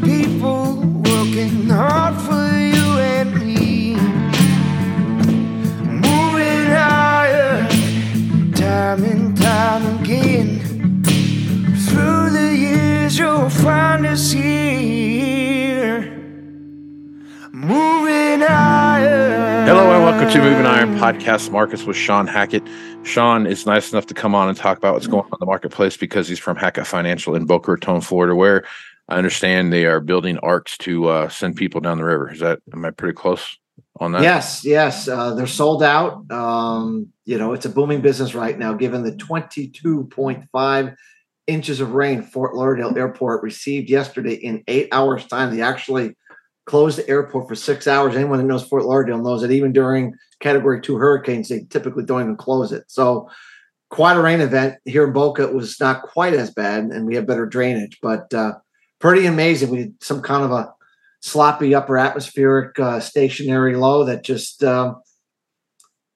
people working hard for you and me. Moving higher, time and time again. Through the years you'll find us here. Moving higher. Hello and welcome to Moving Iron Podcast. Marcus with Sean Hackett. Sean is nice enough to come on and talk about what's going on in the marketplace because he's from Hackett Financial in Boca Raton, Florida, where I understand they are building arcs to send people down the river. Am I pretty close on that? Yes. They're sold out. It's a booming business right now, given the 22.5 inches of rain Fort Lauderdale Airport received yesterday in 8 hours' time. They actually closed the airport for 6 hours. Anyone that knows Fort Lauderdale knows that even during Category 2 hurricanes, they typically don't even close it. So quite a rain event. Here in Boca, it was not quite as bad, and we have better drainage, but pretty amazing. We had some kind of a sloppy upper atmospheric stationary low that just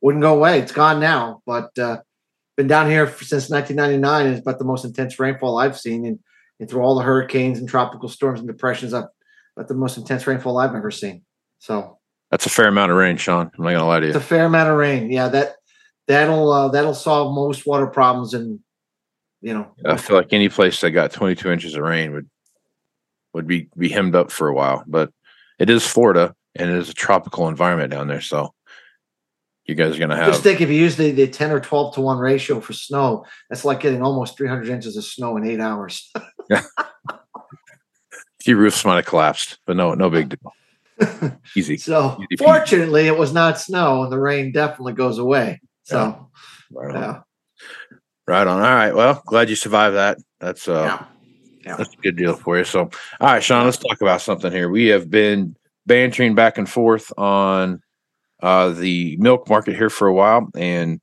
wouldn't go away. It's gone now, but been down here since 1999, and it's about the most intense rainfall I've seen. And through all the hurricanes and tropical storms and depressions, the most intense rainfall I've ever seen. So that's a fair amount of rain, Sean. I'm not gonna lie to you. It's a fair amount of rain. Yeah, that'll solve most water problems. And I feel like any place that got 22 inches of rain would be hemmed up for a while. But it is Florida, and it is a tropical environment down there. So you guys are gonna have. Just think, if you use the 10 or 12 to 1 ratio for snow, that's like getting almost 300 inches of snow in 8 hours. Yeah. Few roofs might have collapsed, but no big deal. Easy. So fortunately, it was not snow, and the rain definitely goes away. So yeah. Right on. All right. Well, glad you survived that. That's That's a good deal for you. So all right, Sean, let's talk about something here. We have been bantering back and forth on the milk market here for a while, and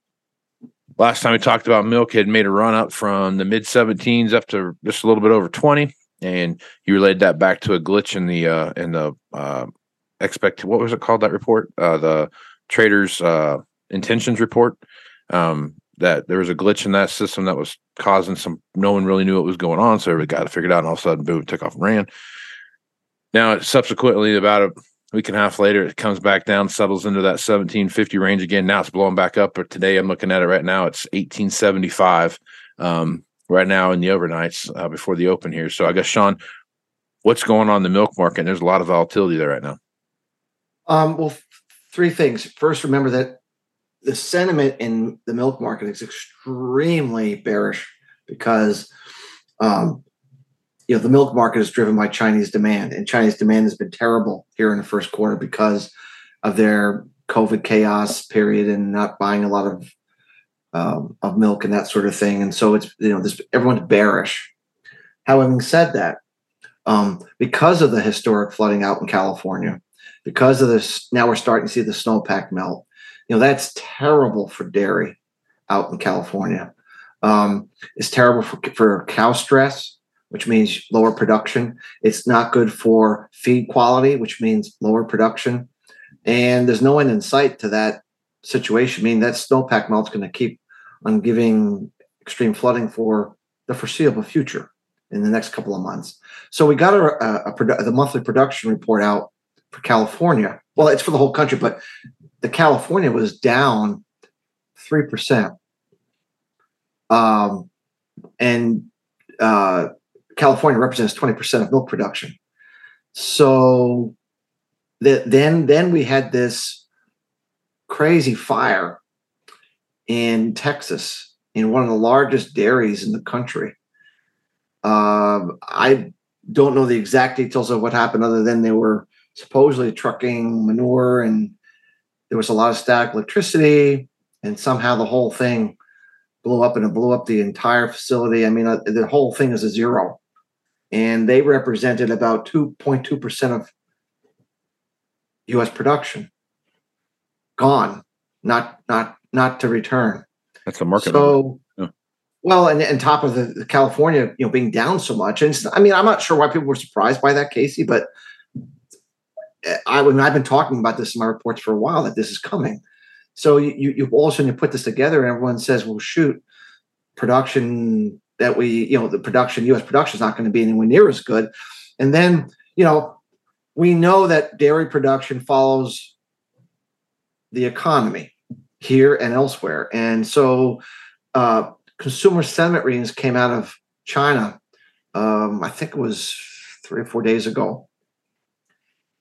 last time we talked about milk had made a run up from the mid-17s up to just a little bit over 20. And you relayed that back to a glitch in the what was it called, that report? The trader's intentions report. That there was a glitch in that system that was causing no one really knew what was going on, so everybody got it figured out, and all of a sudden, boom, it took off and ran. Now, subsequently, about a week and a half later, it comes back down, settles into that 1750 range again. Now it's blowing back up, but today I'm looking at it right now, it's 1875. right now in the overnights before the open here. So I guess, Sean, what's going on in the milk market? And there's a lot of volatility there right now. Well, three things. First, remember that the sentiment in the milk market is extremely bearish because the milk market is driven by Chinese demand, and Chinese demand has been terrible here in the first quarter because of their COVID chaos period and not buying a lot of milk and that sort of thing. And so it's, everyone's bearish. Having said that, because of the historic flooding out in California, because of this, now we're starting to see the snowpack melt. That's terrible for dairy out in California. It's terrible for cow stress, which means lower production. It's not good for feed quality, which means lower production. And there's no end in sight to that situation, meaning that snowpack melt's going to keep on giving extreme flooding for the foreseeable future in the next couple of months. So we got the monthly production report out for California. Well, it's for the whole country, but the California was down 3%. California represents 20% of milk production. So then we had this crazy fire in Texas in one of the largest dairies in the country. I don't know the exact details of what happened other than they were supposedly trucking manure and there was a lot of static electricity, and somehow the whole thing blew up, and it blew up the entire facility. I mean, the whole thing is a zero, and they represented about 2.2% of U.S. production gone, not to return. That's the market. So, yeah. Well, and top of the California, being down so much. And it's, I'm not sure why people were surprised by that, Casey, but I've been talking about this in my reports for a while that this is coming. So you all of a sudden you put this together, and everyone says, "Well, shoot, production that we, the production, U.S. production is not going to be anywhere near as good." And then, we know that dairy production follows the economy here and elsewhere. And so consumer sentiment readings came out of China, I think it was 3 or 4 days ago.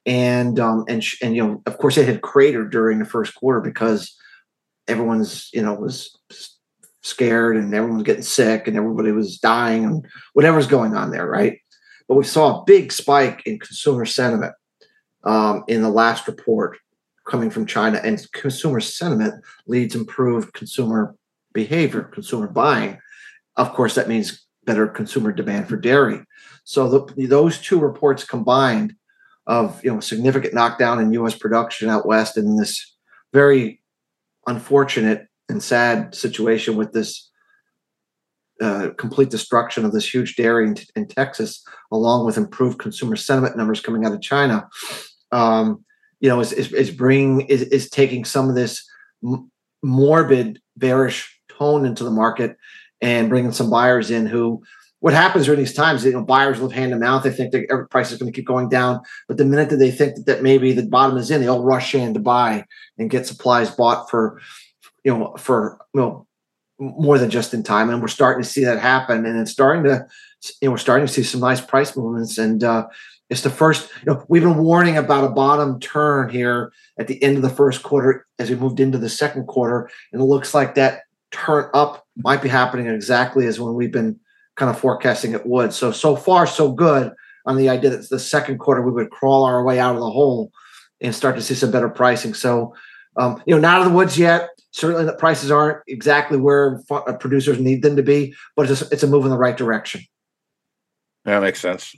And of course it had cratered during the first quarter because everyone's, was scared and everyone was getting sick and everybody was dying and whatever's going on there, right? But we saw a big spike in consumer sentiment in the last report coming from China. And consumer sentiment leads improved consumer behavior, consumer buying. Of course, that means better consumer demand for dairy. So those two reports combined of significant knockdown in U.S. production out west and this very unfortunate and sad situation with this complete destruction of this huge dairy in Texas, along with improved consumer sentiment numbers coming out of China, is taking some of this morbid bearish tone into the market and bringing some buyers in who, what happens during these times, buyers live hand to mouth. They think that every price is going to keep going down, but the minute that they think that maybe the bottom is in, they all rush in to buy and get supplies bought for more than just in time. And we're starting to see that happen. And it's starting to, we're starting to see some nice price movements. And it's the first, we've been warning about a bottom turn here at the end of the first quarter as we moved into the second quarter. And it looks like that turn up might be happening exactly as when we've been kind of forecasting it would. So far, so good on the idea that the second quarter we would crawl our way out of the hole and start to see some better pricing. So, not out of the woods yet. Certainly, the prices aren't exactly where producers need them to be, but it's a move in the right direction. That makes sense.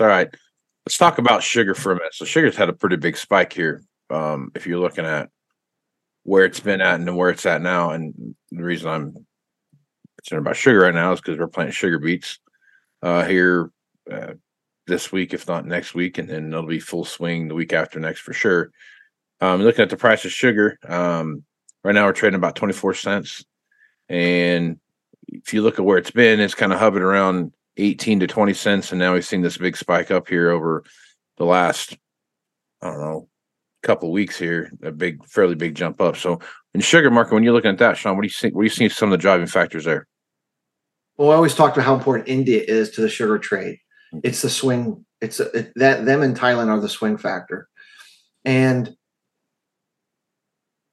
All right. Let's talk about sugar for a minute. So sugar's had a pretty big spike here. If you're looking at where it's been at and where it's at now, and the reason I'm concerned about sugar right now is because we're planting sugar beets here this week, if not next week, and then it'll be full swing the week after next for sure. Looking at the price of sugar, right now we're trading about 24 cents. And if you look at where it's been, it's kind of hovered around 18 to 20 cents. And now we've seen this big spike up here over the last, couple of weeks here, fairly big jump up. So in sugar market, when you're looking at that, Sean, what do you see? What do you see as some of the driving factors there? Well, I always talk about how important India is to the sugar trade. It's the swing. Them and Thailand are the swing factor. And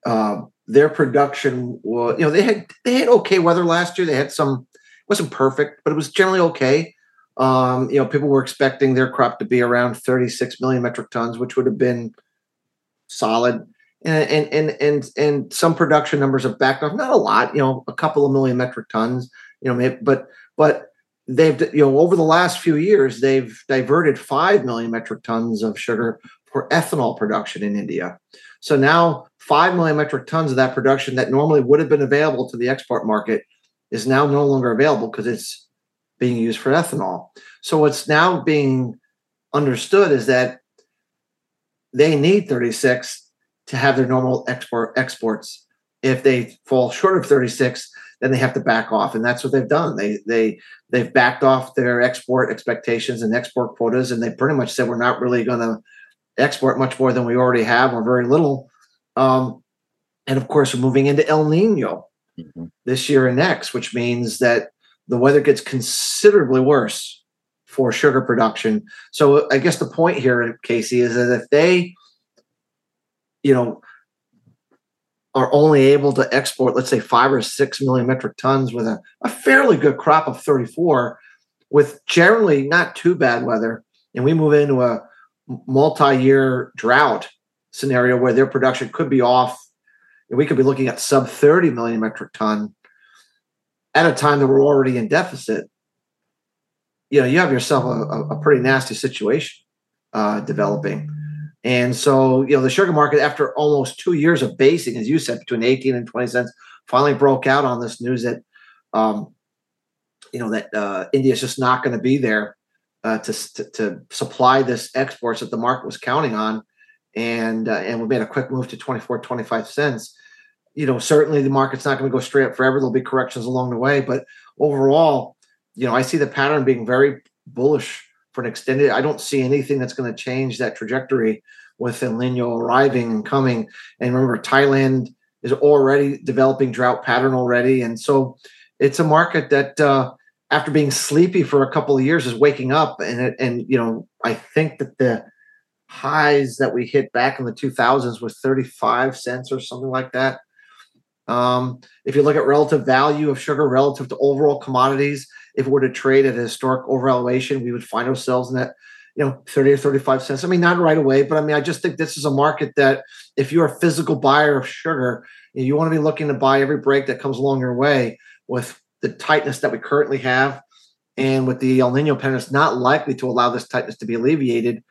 their production was, they had okay weather last year. They had some, it wasn't perfect, but it was generally okay. People were expecting their crop to be around 36 million metric tons, which would have been solid. And some production numbers have backed off, not a lot, a couple of million metric tons, but they've, over the last few years, they've diverted 5 million metric tons of sugar for ethanol production in India. So now 5 million metric tons of that production that normally would have been available to the export market is now no longer available because it's being used for ethanol. So what's now being understood is that they need 36 to have their normal exports. If they fall short of 36, then they have to back off. And that's what they've done. They've backed off their export expectations and export quotas. And they pretty much said, we're not really going to export much more than we already have, or very little. And of course, we're moving into El Niño this year and next, which means that the weather gets considerably worse for sugar production. So I guess the point here, Casey, is that if they, are only able to export, let's say, 5 or 6 million metric tons with a fairly good crop of 34, with generally not too bad weather, and we move into a multi-year drought scenario where their production could be off, and we could be looking at sub 30 million metric ton at a time that we're already in deficit. You have yourself a pretty nasty situation developing. And so, the sugar market, after almost 2 years of basing, as you said, between 18 and 20 cents, finally broke out on this news that, that India is just not going to be there to supply this exports that the market was counting on. And we made a quick move to 24, 25 cents. Certainly the market's not going to go straight up forever. There'll be corrections along the way. But overall, I see the pattern being very bullish. For an extended, I don't see anything that's going to change that trajectory with El Niño arriving and coming. And remember, Thailand is already developing drought pattern already, and so it's a market that, after being sleepy for a couple of years, is waking up. And I think that the highs that we hit back in the 2000s was 35 cents or something like that. If you look at relative value of sugar relative to overall commodities, if it were to trade at a historic overvaluation, we would find ourselves in that, 30 or 35 cents. I mean, not right away, but I just think this is a market that if you're a physical buyer of sugar, you want to be looking to buy every break that comes along your way with the tightness that we currently have. And with the El Niño pattern, it's not likely to allow this tightness to be alleviated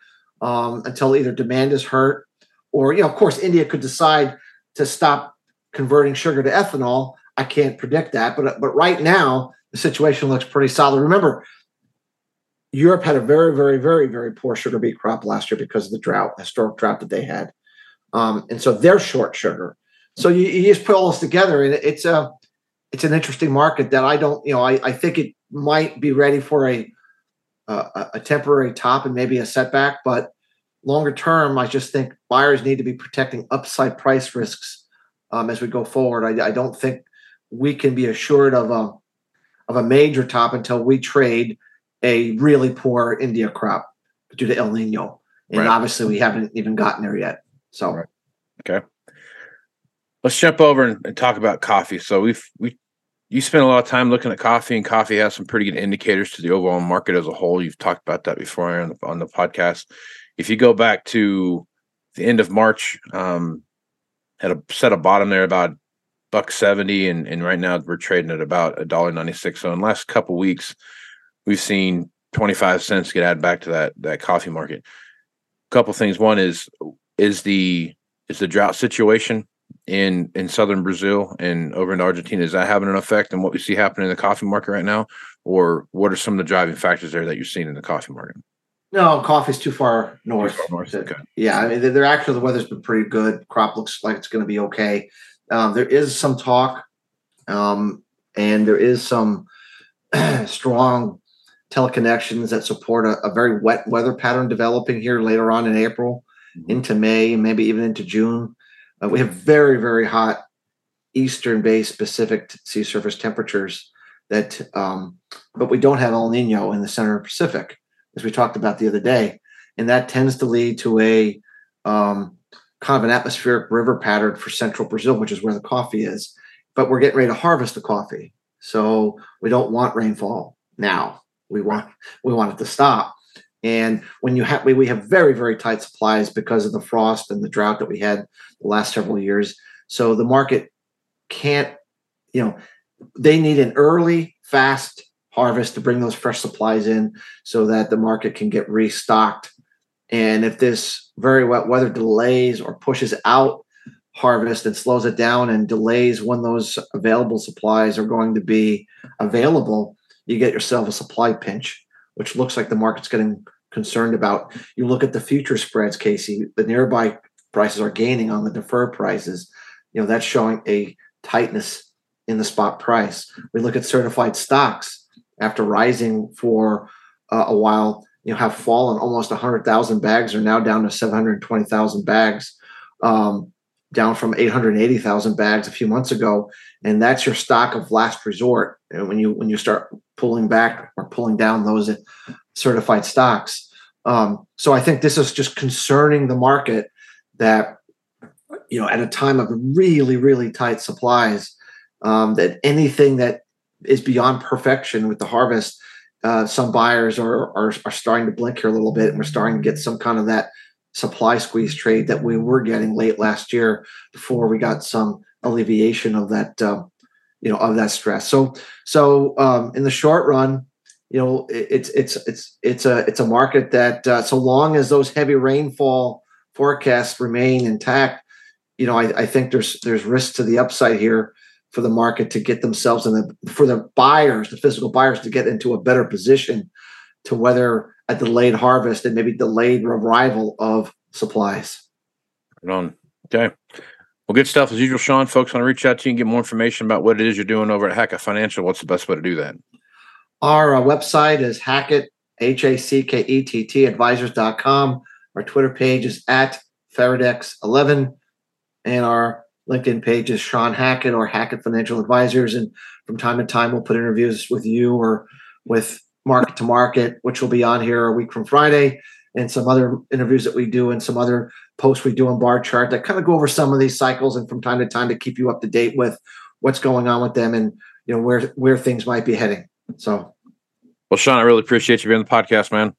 until either demand is hurt or, of course, India could decide to stop converting sugar to ethanol. I can't predict that, but right now the situation looks pretty solid. Remember, Europe had a very, very, very, very poor sugar beet crop last year because of the drought, historic drought that they had, and so they're short sugar. So you just put all this together, and it's an interesting market that I don't, I think it might be ready for a temporary top and maybe a setback, but longer term, I just think buyers need to be protecting upside price risks. As we go forward, I don't think we can be assured of a major top until we trade a really poor India crop due to El Niño, and right. Obviously we haven't even gotten there yet. So, right. Okay, let's jump over and talk about coffee. So you spent a lot of time looking at coffee, and coffee has some pretty good indicators to the overall market as a whole. You've talked about that before on the podcast. If you go back to the end of March. Had a set of bottom there about $1.70, and right now we're trading at about $1.96. So in the last couple of weeks, we've seen 25 cents get added back to that coffee market. A couple of things. One is the drought situation in southern Brazil and over in Argentina, is that having an effect on what we see happening in the coffee market right now? Or what are some of the driving factors there that you're seeing in the coffee market? No, coffee's too far north. Okay. Yeah, they're actually, the weather's been pretty good. Crop looks like it's going to be okay. There is some talk, and there is some strong teleconnections that support a very wet weather pattern developing here later on in April, into May, and maybe even into June. We have very, very hot eastern-based Pacific sea surface temperatures that, but we don't have El Nino in the center of the Pacific, as we talked about the other day. And that tends to lead to a kind of an atmospheric river pattern for central Brazil, which is where the coffee is. But we're getting ready to harvest the coffee. So we don't want rainfall now. We want it to stop. And when you have, we have very, very tight supplies because of the frost and the drought that we had the last several years. So the market can't, you know, they need an early, fast harvest to bring those fresh supplies in so that the market can get restocked. And if this very wet weather delays or pushes out harvest and slows it down and delays when those available supplies are going to be available, you get yourself a supply pinch, which looks like the market's getting concerned about. You look at the future spreads, Casey, the nearby prices are gaining on the deferred prices. You know, that's showing a tightness in the spot price. We look at certified stocks, after rising for a while, you know, have fallen almost 100,000 bags, are now down to 720,000 bags, down from 880,000 bags a few months ago. And that's your stock of last resort. And when you start pulling back or pulling down those certified stocks. So I think this is just concerning the market that, you know, at a time of really, really tight supplies, that anything that is beyond perfection with the harvest, some buyers are starting to blink here a little bit, and we're starting to get some kind of that supply squeeze trade that we were getting late last year before we got some alleviation of that, you know, of that stress. So in the short run, you know, it's a market that so long as those heavy rainfall forecasts remain intact, you know, I think there's risk to the upside here for the market to get themselves for the buyers, the physical buyers, to get into a better position to weather a delayed harvest and maybe delayed arrival of supplies. Right on. Okay. Well, good stuff as usual, Sean. Folks want to reach out to you and get more information about what it is you're doing over at Hackett Financial. What's the best way to do that? Our website is Hackett, Hackett advisors.com. Our Twitter page is @Faradex11, and our LinkedIn page is Sean Hackett or Hackett Financial Advisors. And from time to time, we'll put interviews with you or with Market to Market, which will be on here a week from Friday, and some other interviews that we do and some other posts we do on Bar Chart that kind of go over some of these cycles and from time to time to keep you up to date with what's going on with them and, you know, where things might be heading. So, well, Sean, I really appreciate you being on the podcast, man.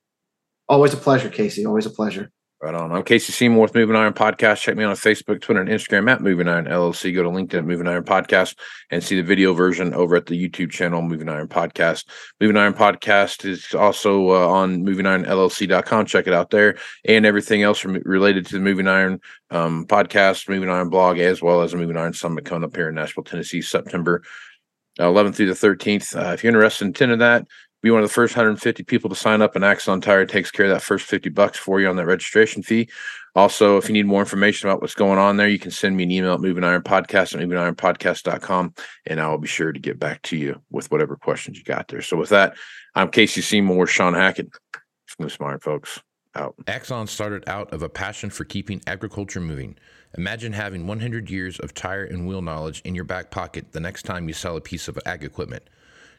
Always a pleasure, Casey. Always a pleasure. Right on. I'm Casey Seymour with Moving Iron Podcast. Check me out on Facebook, Twitter, and Instagram at Moving Iron LLC. Go to LinkedIn at Moving Iron Podcast and see the video version over at the YouTube channel, Moving Iron Podcast. Moving Iron Podcast is also on movingironllc.com. Check it out there. And everything else related to the Moving Iron Podcast, Moving Iron Blog, as well as the Moving Iron Summit coming up here in Nashville, Tennessee, September 11th through the 13th. If you're interested in attending that, be one of the first 150 people to sign up, and Axon Tire takes care of that first $50 for you on that registration fee. Also, if you need more information about what's going on there, you can send me an email at movingironpodcast@movingironpodcast.com, and I will be sure to get back to you with whatever questions you got there. So with that, I'm Casey Seymour, Sean Hackett. Moving Iron, folks. Out. Axon started out of a passion for keeping agriculture moving. Imagine having 100 years of tire and wheel knowledge in your back pocket the next time you sell a piece of ag equipment.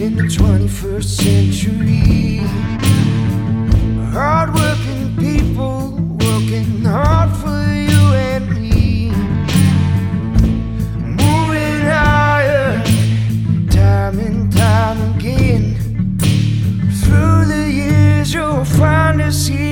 in the 21st century, hard-working people working hard for you and me. Moving higher, time and time again, through to see